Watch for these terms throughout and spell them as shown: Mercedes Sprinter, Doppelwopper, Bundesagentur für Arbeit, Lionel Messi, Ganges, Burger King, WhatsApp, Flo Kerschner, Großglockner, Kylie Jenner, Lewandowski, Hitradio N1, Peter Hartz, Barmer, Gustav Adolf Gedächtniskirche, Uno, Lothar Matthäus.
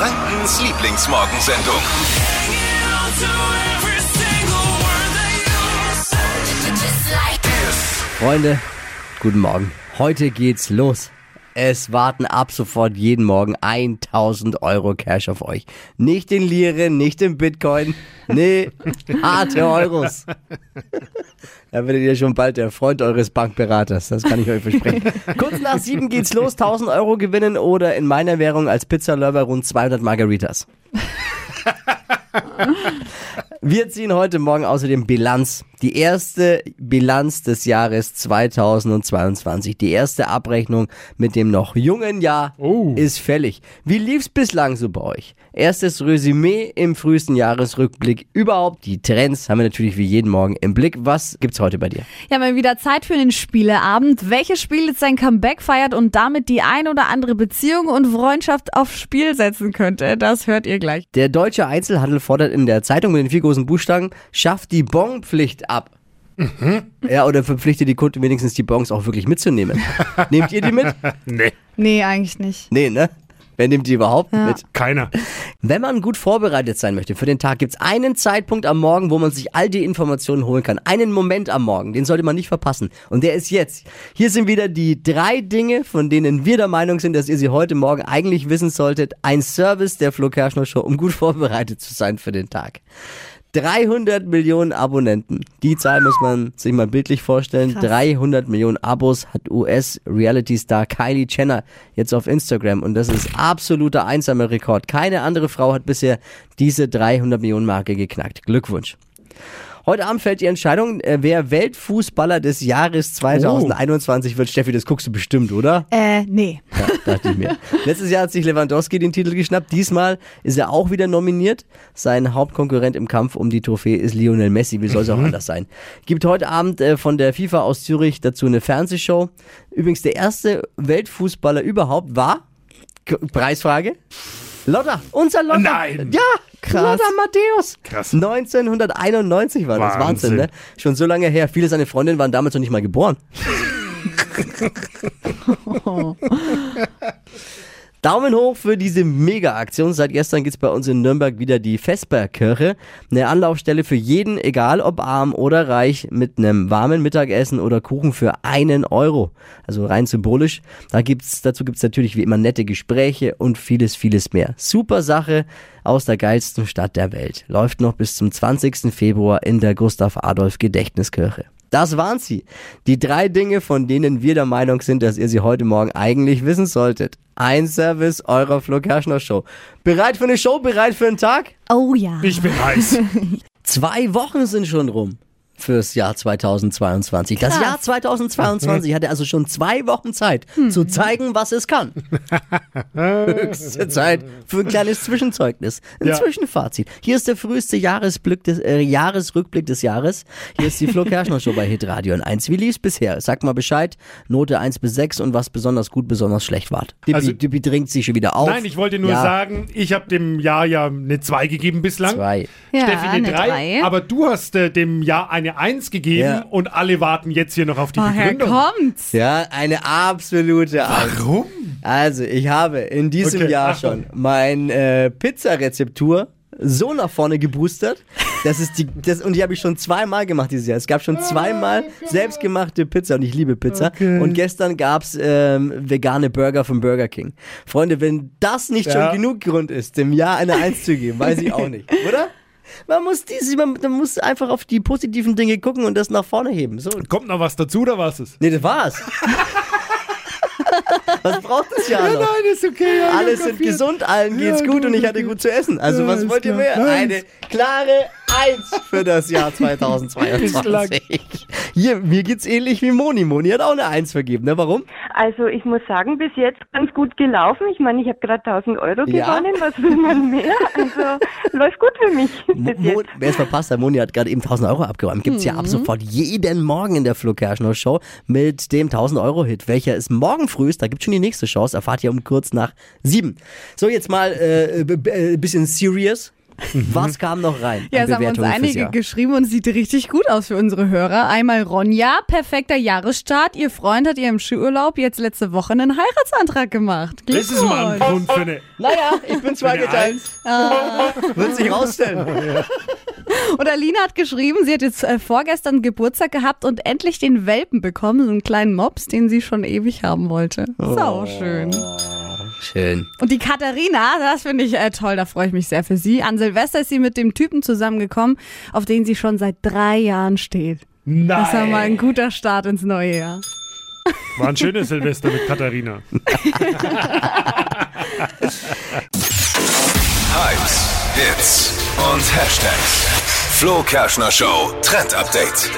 Frankens Lieblingsmorgensendung. Freunde, guten Morgen. Heute geht's los. Es warten ab sofort jeden Morgen 1.000 Euro Cash auf euch. Nicht in Lire, nicht in Bitcoin. Nee, harte Euros. Da werdet ihr schon bald der Freund eures Bankberaters. Das kann ich euch versprechen. Kurz nach 7 geht's los. 1.000 Euro gewinnen oder in meiner Währung als Pizza-Lover rund 200 Margaritas. Wir ziehen heute Morgen außerdem Bilanz. Die erste Bilanz des Jahres 2022. Die erste Abrechnung mit dem noch jungen Jahr ist fällig. Wie lief's bislang so bei euch? Erstes Resümee im frühesten Jahresrückblick überhaupt. Die Trends haben wir natürlich wie jeden Morgen im Blick. Was gibt's heute bei dir? Ja, mal wieder Zeit für den Spieleabend. Welches Spiel jetzt sein Comeback feiert und damit die ein oder andere Beziehung und Freundschaft aufs Spiel setzen könnte? Das hört ihr gleich. Der deutsche Einzelhandel fordert in der Zeitung mit den 4 großen Buchstaben, schafft die Bonpflicht ab. Mhm. Ja, oder verpflichtet die Kunden wenigstens, die Bons auch wirklich mitzunehmen. Nehmt ihr die mit? Nee. Nee, eigentlich nicht. Nee, ne? Wer nimmt die überhaupt mit? Keiner. Wenn man gut vorbereitet sein möchte für den Tag, gibt es einen Zeitpunkt am Morgen, wo man sich all die Informationen holen kann. Einen Moment am Morgen, den sollte man nicht verpassen. Und der ist jetzt. Hier sind wieder die 3 Dinge, von denen wir der Meinung sind, dass ihr sie heute Morgen eigentlich wissen solltet. Ein Service der Flo Kerschner Show, um gut vorbereitet zu sein für den Tag. 300 Millionen Abonnenten. Die Zahl muss man sich mal bildlich vorstellen. Krass. 300 Millionen Abos hat US-Reality-Star Kylie Jenner jetzt auf Instagram. Und das ist absoluter einsamer Rekord. Keine andere Frau hat bisher diese 300 Millionen Marke geknackt. Glückwunsch. Heute Abend fällt die Entscheidung, wer Weltfußballer des Jahres 2021 wird. Steffi, das guckst du bestimmt, oder? Nee. Ja, dachte ich mir. Letztes Jahr hat sich Lewandowski den Titel geschnappt. Diesmal ist er auch wieder nominiert. Sein Hauptkonkurrent im Kampf um die Trophäe ist Lionel Messi. Wie soll es auch anders sein? Gibt heute Abend von der FIFA aus Zürich dazu eine Fernsehshow. Übrigens, der erste Weltfußballer überhaupt war, Preisfrage, Lothar, unser Lothar. Nein. Ja, krass. Lothar Matthäus. Krass. 1991 war das. Wahnsinn, ne? Schon so lange her. Viele seiner Freundinnen waren damals noch nicht mal geboren. Daumen hoch für diese Mega-Aktion. Seit gestern gibt's bei uns in Nürnberg wieder die Vesperkirche. Eine Anlaufstelle für jeden, egal ob arm oder reich, mit einem warmen Mittagessen oder Kuchen für 1 Euro. Also rein symbolisch. Dazu gibt's natürlich wie immer nette Gespräche und vieles, vieles mehr. Super Sache aus der geilsten Stadt der Welt. Läuft noch bis zum 20. Februar in der Gustav Adolf Gedächtniskirche. Das waren sie. Die 3 Dinge, von denen wir der Meinung sind, dass ihr sie heute Morgen eigentlich wissen solltet. Ein Service eurer Flo Kerschner Show. Bereit für eine Show? Bereit für einen Tag? Oh ja. Ich bin heiß. 2 Wochen sind schon rum fürs Jahr 2022. Krass. Das Jahr 2022 hatte also schon 2 Wochen Zeit, zu zeigen, was es kann. Höchste Zeit für ein kleines Zwischenzeugnis, Zwischenfazit. Hier ist der früheste Jahresrückblick des Jahres. Hier ist die Flo Kerschner Show bei Hitradio N1. Wie lief's bisher? Sagt mal Bescheid. Note 1-6 und was besonders gut, besonders schlecht war. Dippi dringt sich schon wieder auf. Nein, ich wollte nur sagen, ich habe dem Jahr ja eine 2 gegeben bislang. 2. Ja, Steffi eine 3. Aber du hast dem Jahr eine 1 gegeben und alle warten jetzt hier noch auf die Begründung. Kommt's. Ja, eine absolute 1. Warum? Also, ich habe in diesem Jahr schon meine Pizzarezeptur so nach vorne geboostert. Und die habe ich schon zweimal gemacht dieses Jahr. Es gab schon 2 Mal selbstgemachte Pizza und ich liebe Pizza. Okay. Und gestern gab es vegane Burger vom Burger King. Freunde, wenn das nicht schon genug Grund ist, dem Jahr eine 1 zu geben, weiß ich auch nicht, oder? Man muss einfach auf die positiven Dinge gucken und das nach vorne heben. So. Kommt noch was dazu oder was ist? Nee, das war's. Was braucht das ja noch? Nein, ist okay. Ja, alle sind gesund, allen geht's gut und ich hatte gut zu essen. Also was wollt ihr mehr? Eine klare 1 für das Jahr 2022. Hier, mir geht's ähnlich wie Moni. Moni hat auch eine 1 vergeben. Ne? Warum? Also ich muss sagen, bis jetzt ganz gut gelaufen. Ich meine, ich habe gerade 1.000 Euro gewonnen. Was will man mehr? Also läuft gut für mich bis jetzt. Wer es verpasst hat, Moni hat gerade eben 1.000 Euro abgeräumt. Gibt's ja ab sofort jeden Morgen in der Flo Kerschner Show mit dem 1.000-Euro-Hit. Welcher ist morgen früh? Da gibt es schon die nächste Chance. Erfahrt ihr um kurz nach 7. So, jetzt mal ein bisschen serious. Was kam noch rein? Ja, es haben uns einige geschrieben und es sieht richtig gut aus für unsere Hörer. Einmal Ronja, perfekter Jahresstart. Ihr Freund hat ihr im Skiurlaub jetzt letzte Woche einen Heiratsantrag gemacht. Das ist mal ein Grund für eine... Naja, ich bin zweigeteilt. Wird sich rausstellen. Und Alina hat geschrieben, sie hat jetzt vorgestern Geburtstag gehabt und endlich den Welpen bekommen, so einen kleinen Mops, den sie schon ewig haben wollte. Sau schön. Schön. Und die Katharina, das finde ich toll, da freue ich mich sehr für sie. An Silvester ist sie mit dem Typen zusammengekommen, auf den sie schon seit 3 Jahren steht. Nein. Das war mal ein guter Start ins neue Jahr. War ein schönes Silvester mit Katharina. Hypes, Hits und Hashtags. Flo Kerschner Show Trend Update.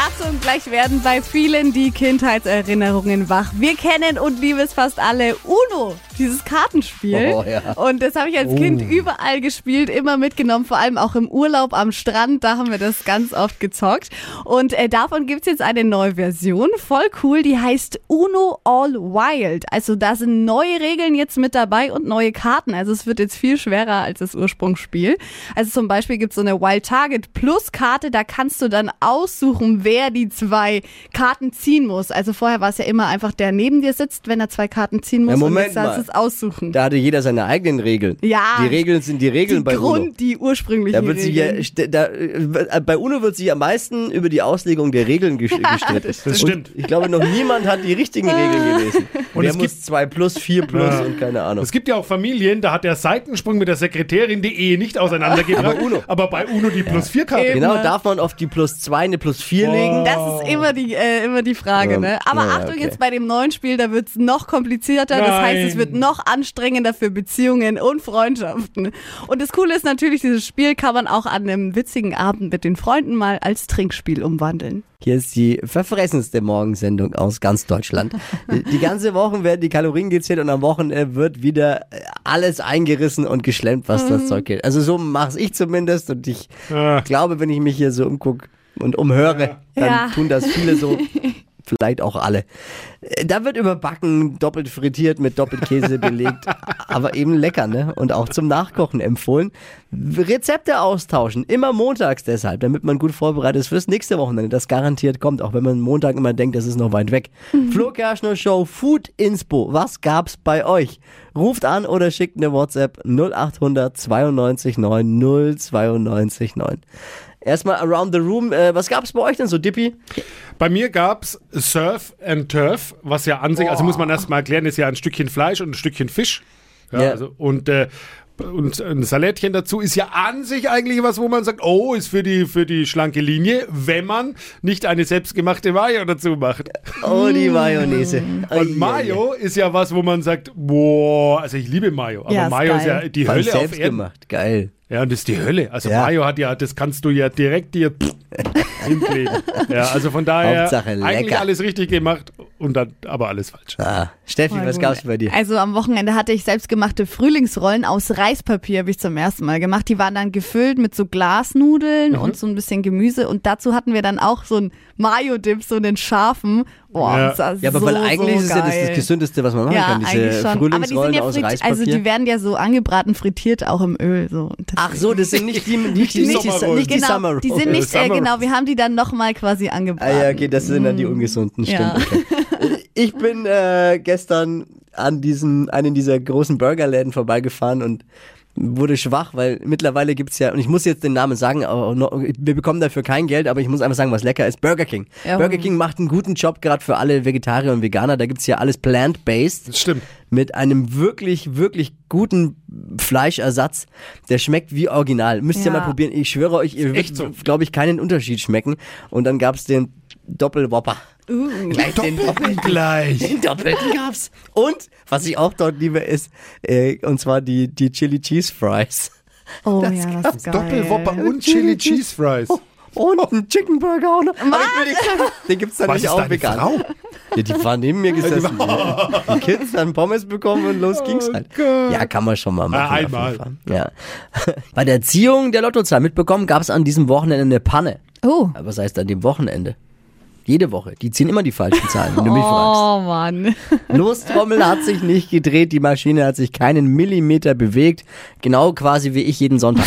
Achtung, gleich werden bei vielen die Kindheitserinnerungen wach. Wir kennen und lieben es fast alle Uno, dieses Kartenspiel. Oh, ja. Und das habe ich als Kind überall gespielt, immer mitgenommen, vor allem auch im Urlaub am Strand, da haben wir das ganz oft gezockt. Und davon gibt es jetzt eine neue Version, voll cool, die heißt Uno All Wild. Also da sind neue Regeln jetzt mit dabei und neue Karten, also es wird jetzt viel schwerer als das Ursprungsspiel. Also zum Beispiel gibt es so eine Wild Target Plus Karte, da kannst du dann aussuchen, wer die 2 Karten ziehen muss. Also vorher war es ja immer einfach, der neben dir sitzt, wenn er 2 Karten ziehen muss. Ja, Moment, und jetzt sollst du es aussuchen. Da hatte jeder seine eigenen Regeln. Ja. Die Regeln sind die Regeln bei Uno. Die ursprünglichen Regeln. Bei Uno wird sich am meisten über die Auslegung der Regeln gestritten. Das stimmt. Ich glaube, noch niemand hat die richtigen Regeln gelesen. Und es muss 2+, 4+ und keine Ahnung. Es gibt ja auch Familien, da hat der Seitensprung mit der Sekretärin die Ehe nicht auseinandergebracht. Aber bei Uno die +4-Karte. Genau, darf man auf die +2 eine +4 legen. Das ist immer die Frage, ne? Aber ja, Achtung, jetzt bei dem neuen Spiel, da wird's noch komplizierter. Nein. Das heißt, es wird noch anstrengender für Beziehungen und Freundschaften. Und das Coole ist natürlich, dieses Spiel kann man auch an einem witzigen Abend mit den Freunden mal als Trinkspiel umwandeln. Hier ist die verfressenste Morgensendung aus ganz Deutschland. Die ganze Woche werden die Kalorien gezählt und am Wochenende wird wieder alles eingerissen und geschlemmt, was das Zeug geht. Also so mach's ich zumindest und ich glaube, wenn ich mich hier so umgucke, und umhöre, dann tun das viele so, vielleicht auch alle. Da wird überbacken, doppelt frittiert, mit Doppelkäse belegt, aber eben lecker, ne? Und auch zum Nachkochen empfohlen. Rezepte austauschen, immer montags deshalb, damit man gut vorbereitet ist fürs nächste Wochenende, das garantiert kommt, auch wenn man Montag immer denkt, das ist noch weit weg. Flo Kerschner Show Food Inspo, was gab's bei euch? Ruft an oder schickt eine WhatsApp 0800 92 9 092 9. Erstmal around the room. Was gab's bei euch denn so, Dippi? Bei mir gab's Surf and Turf, was ja an sich, also muss man erstmal erklären, ist ja ein Stückchen Fleisch und ein Stückchen Fisch. Ja, yeah. Also, und ein Salätchen dazu ist ja an sich eigentlich was, wo man sagt, ist für die schlanke Linie, wenn man nicht eine selbstgemachte Mayo dazu macht. Oh, die Mayonnaise. Und Mayo ist ja was, wo man sagt, also ich liebe Mayo, aber ja, Mayo ist ja die Hölle auf Erden. Gemacht. Geil. Ja, und das ist die Hölle. Also Mayo hat ja, das kannst du ja direkt dir hinkleben. Ja, also von daher eigentlich alles richtig gemacht und dann aber alles falsch. Steffi, was gab's bei dir? Also am Wochenende hatte ich selbstgemachte Frühlingsrollen aus Reispapier, habe ich zum ersten Mal gemacht. Die waren dann gefüllt mit so Glasnudeln und so ein bisschen Gemüse und dazu hatten wir dann auch so einen Mayo-Dip, so einen scharfen. Weil eigentlich ist es ja das Gesündeste, was man machen kann, diese Frühlingsrollen aus Reispapier. Also die werden ja so angebraten, frittiert auch im Öl. So. Ach so, das sind nicht die Summer Rolls. Die sind nicht, wir haben die dann nochmal quasi angebraten. Ah ja, okay, das sind dann die ungesunden, stimmt. Okay. Ich bin gestern an einen dieser großen Burgerläden vorbeigefahren und wurde schwach, weil mittlerweile gibt's ja, und ich muss jetzt den Namen sagen, wir bekommen dafür kein Geld, aber ich muss einfach sagen, was lecker ist, Burger King. Ja. Burger King macht einen guten Job, gerade für alle Vegetarier und Veganer, da gibt's ja alles plant-based. Das stimmt. Mit einem wirklich, wirklich guten Fleischersatz, der schmeckt wie original. Müsst ihr mal probieren, ich schwöre euch, ihr würdet, glaube ich, keinen Unterschied schmecken. Und dann gab's den Doppelwopper. Den Doppelten gab's. Und was ich auch dort liebe ist, und zwar die Chili Cheese Fries. Oh das gab's. Doppelwopper und Chili Cheese Fries. Und einen Chicken Burger auch noch. Den gibt's dann nicht auch vegan. Frau? Ja, die waren neben mir gesessen. Die Kids haben Pommes bekommen und los ging's halt. Gott. Ja, kann man schon mal machen. Einmal. Ja. Bei der Ziehung der Lottozahl mitbekommen, gab's an diesem Wochenende eine Panne. Oh. Aber was heißt an dem Wochenende? Jede Woche. Die ziehen immer die falschen Zahlen, wenn du mich fragst. Oh Mann. Lostrommel hat sich nicht gedreht, die Maschine hat sich keinen Millimeter bewegt. Genau quasi wie ich jeden Sonntag.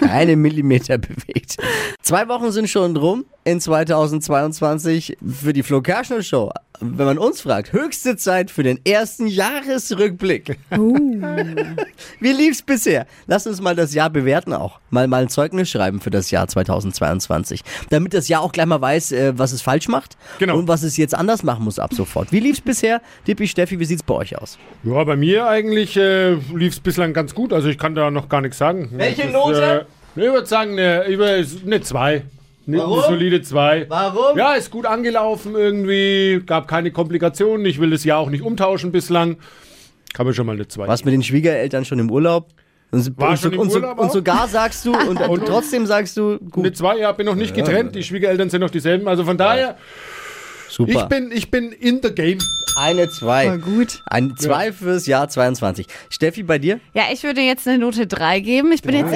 Keinen Millimeter bewegt. 2 Wochen sind schon rum in 2022 für die Flo Kerschner Show. Wenn man uns fragt, höchste Zeit für den ersten Jahresrückblick. Wie lief's bisher? Lass uns mal das Jahr bewerten auch. Mal ein Zeugnis schreiben für das Jahr 2022. Damit das Jahr auch gleich mal weiß, was es falsch macht und was es jetzt anders machen muss ab sofort. Wie lief's bisher? Dippi, Steffi, wie sieht's bei euch aus? Ja, bei mir eigentlich lief's bislang ganz gut. Also ich kann da noch gar nichts sagen. Welche Note? Ich würde sagen, eine 2. Eine solide 2. Warum? Ja, ist gut angelaufen irgendwie, gab keine Komplikationen. Ich will das Jahr auch nicht umtauschen bislang. Kann man schon mal eine 2. Warst mit den Schwiegereltern schon im Urlaub? Und sogar sagst du, und trotzdem sagst du, gut. Eine 2, ja, bin noch nicht getrennt. Die Schwiegereltern sind noch dieselben. Also von daher, super. Ich bin in the game. Eine 2. War gut. Eine 2 fürs Jahr 22. Steffi, bei dir? Ja, ich würde jetzt eine Note 3 geben. Ich bin jetzt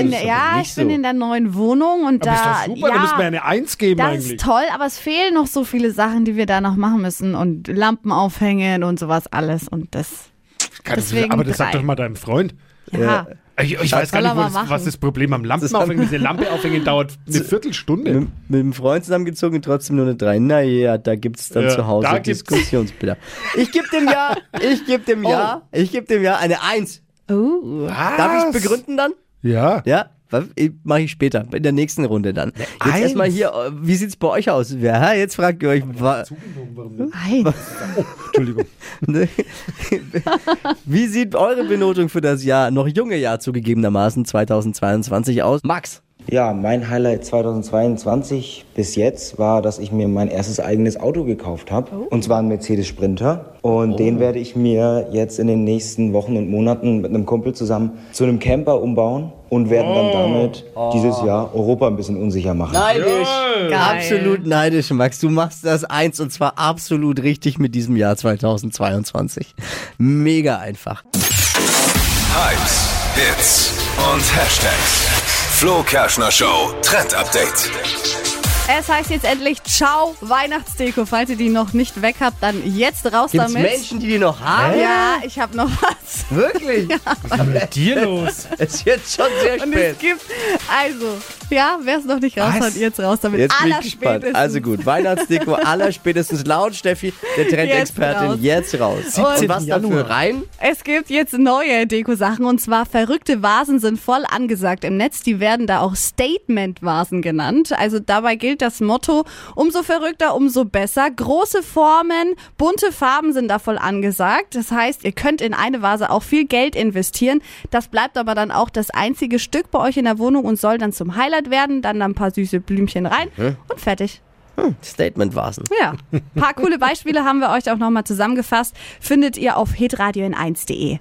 in der neuen Wohnung und aber da ist doch super, da müssen wir eine 1 geben das eigentlich. Das ist toll, aber es fehlen noch so viele Sachen, die wir da noch machen müssen und Lampen aufhängen und sowas alles und das. Das sag doch mal deinem Freund. Ja. Ich weiß gar nicht, was das Problem am Lampenaufhängen ist. Diese Lampe aufhängen dauert eine Viertelstunde. Mit dem Freund zusammengezogen, trotzdem nur eine 3. Naja, da gibt es dann zu Hause Diskussionsbedarf. Ich gebe dem Jahr, eine 1. Darf ich es begründen dann? Ja. Ja, mache ich später, in der nächsten Runde dann. Jetzt erstmal hier, wie sieht es bei euch aus? Ja, jetzt fragt ihr euch, Entschuldigung. Wie sieht eure Benotung für das Jahr, noch junge Jahr zugegebenermaßen 2022 aus? Max? Ja, mein Highlight 2022 bis jetzt war, dass ich mir mein erstes eigenes Auto gekauft habe. Und zwar einen Mercedes Sprinter. Und den werde ich mir jetzt in den nächsten Wochen und Monaten mit einem Kumpel zusammen zu einem Camper umbauen und werden dann damit dieses Jahr Europa ein bisschen unsicher machen. Neidisch! Geil. Absolut neidisch, Max. Du machst das eins und zwar absolut richtig mit diesem Jahr 2022. Mega einfach. Hypes, Hits und Hashtags. Flo Kerschner Show Trend Update. Es heißt jetzt endlich Ciao Weihnachtsdeko. Falls ihr die noch nicht weg habt, dann jetzt raus Gibt's damit. Gibt's Menschen, die noch haben? Ja, ich hab noch was. Wirklich? Ja. Was ist mit dir los? Es ist jetzt schon sehr spät. Und es gibt, wer es noch nicht raus hat, jetzt raus damit. Jetzt bin ich gespannt. Also gut, Weihnachtsdeko allerspätendstens laut Steffi, der Trendexpertin, jetzt raus. 17. Was dafür rein? Es gibt jetzt neue Deko-Sachen und zwar verrückte Vasen sind voll angesagt im Netz. Die werden da auch Statement-Vasen genannt. Also dabei gilt das Motto, umso verrückter, umso besser. Große Formen, bunte Farben sind da voll angesagt. Das heißt, ihr könnt in eine Vase auch viel Geld investieren. Das bleibt aber dann auch das einzige Stück bei euch in der Wohnung und soll dann zum Highlight werden. Dann ein paar süße Blümchen rein und fertig. Statement-Vasen. Ja, ein paar coole Beispiele haben wir euch auch nochmal zusammengefasst. Findet ihr auf hitradio n1.de.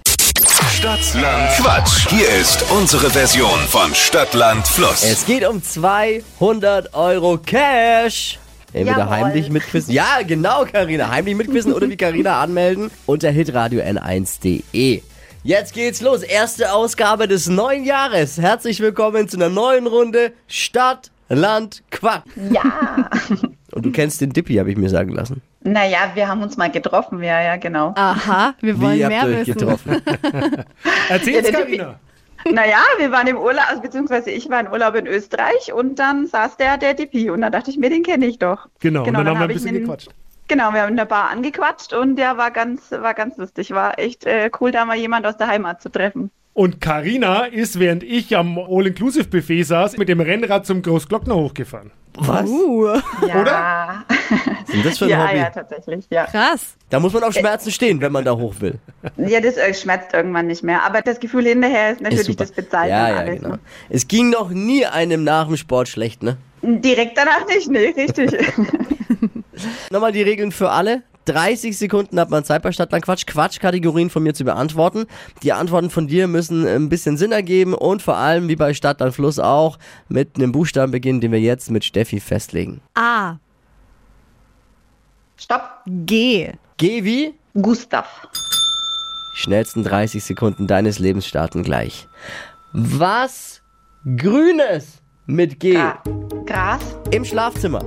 Stadtland Quatsch. Hier ist unsere Version von Stadtland Fluss. Es geht um 200 € Cash. Entweder heimlich mitquissen. Ja, genau, Carina. Heimlich mitquissen oder wie Carina anmelden unter hitradio n1.de. Jetzt geht's los. Erste Ausgabe des neuen Jahres. Herzlich willkommen zu einer neuen Runde Stadtland Quatsch. Ja. Und du kennst den Dippi, habe ich mir sagen lassen. Naja, wir haben uns mal getroffen, ja, genau. Aha, wir wollen mehr wissen. Wie habt ihr euch getroffen? Erzähl's, Carina. Naja, wir waren im Urlaub, beziehungsweise ich war im Urlaub in Österreich und dann saß der Dippi und dann dachte ich mir, den kenne ich doch. Genau, dann haben wir ein bisschen gequatscht. Genau, wir haben in der Bar angequatscht und der war ganz lustig, war echt cool, da mal jemand aus der Heimat zu treffen. Und Carina ist, während ich am All-Inclusive-Buffet saß, mit dem Rennrad zum Großglockner hochgefahren. Was? Oder? Sind das für ein Hobby? Ja, tatsächlich. Ja. Krass. Da muss man auf Schmerzen stehen, wenn man da hoch will. Ja, das schmerzt irgendwann nicht mehr. Aber das Gefühl hinterher ist natürlich das Bezahlen. Ja, alles. Genau. Es ging noch nie einem nach dem Sport schlecht, ne? Direkt danach nicht, ne, richtig. Nochmal die Regeln für alle. 30 Sekunden hat man Zeit bei Stadtland Quatsch, Quatschkategorien von mir zu beantworten. Die Antworten von dir müssen ein bisschen Sinn ergeben und vor allem, wie bei Stadtland Fluss auch, mit einem Buchstaben beginnen, den wir jetzt mit Steffi festlegen. A. Stopp. G. G wie? Gustav. Schnellsten 30 Sekunden deines Lebens starten gleich. Was Grünes mit G? Gras. Im Schlafzimmer.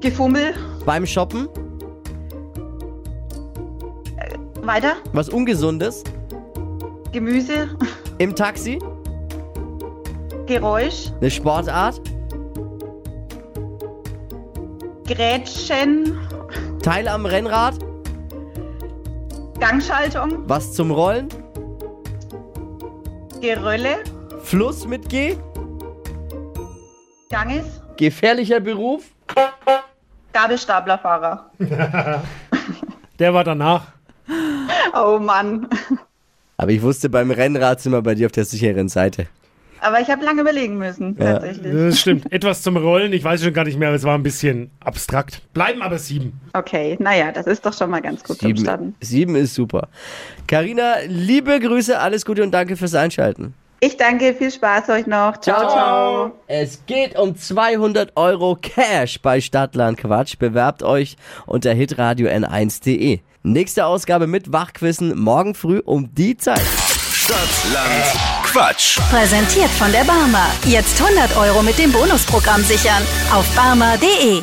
Gefummel. Beim Shoppen. Weiter. Was Ungesundes. Gemüse. Im Taxi. Geräusch. Eine Sportart. Grätschen. Teil am Rennrad. Gangschaltung. Was zum Rollen. Gerölle. Fluss mit G. Ganges. Gefährlicher Beruf. Gabelstaplerfahrer. Der war danach. Oh Mann. Aber ich wusste, beim Rennrad sind wir bei dir auf der sicheren Seite. Aber ich habe lange überlegen müssen, tatsächlich. Das stimmt. Etwas zum Rollen, ich weiß schon gar nicht mehr, aber es war ein bisschen abstrakt. Bleiben aber 7. Okay, naja, das ist doch schon mal ganz gut 7. 7 ist super. Carina, liebe Grüße, alles Gute und danke fürs Einschalten. Ich danke, viel Spaß euch noch. Ciao, ciao. Es geht um 200 € Cash bei Stadtland Quatsch. Bewerbt euch unter hitradio n1.de. Nächste Ausgabe mit Wachquissen morgen früh um die Zeit. Stadtland Quatsch. Präsentiert von der Barmer. Jetzt 100 € mit dem Bonusprogramm sichern. Auf barmer.de.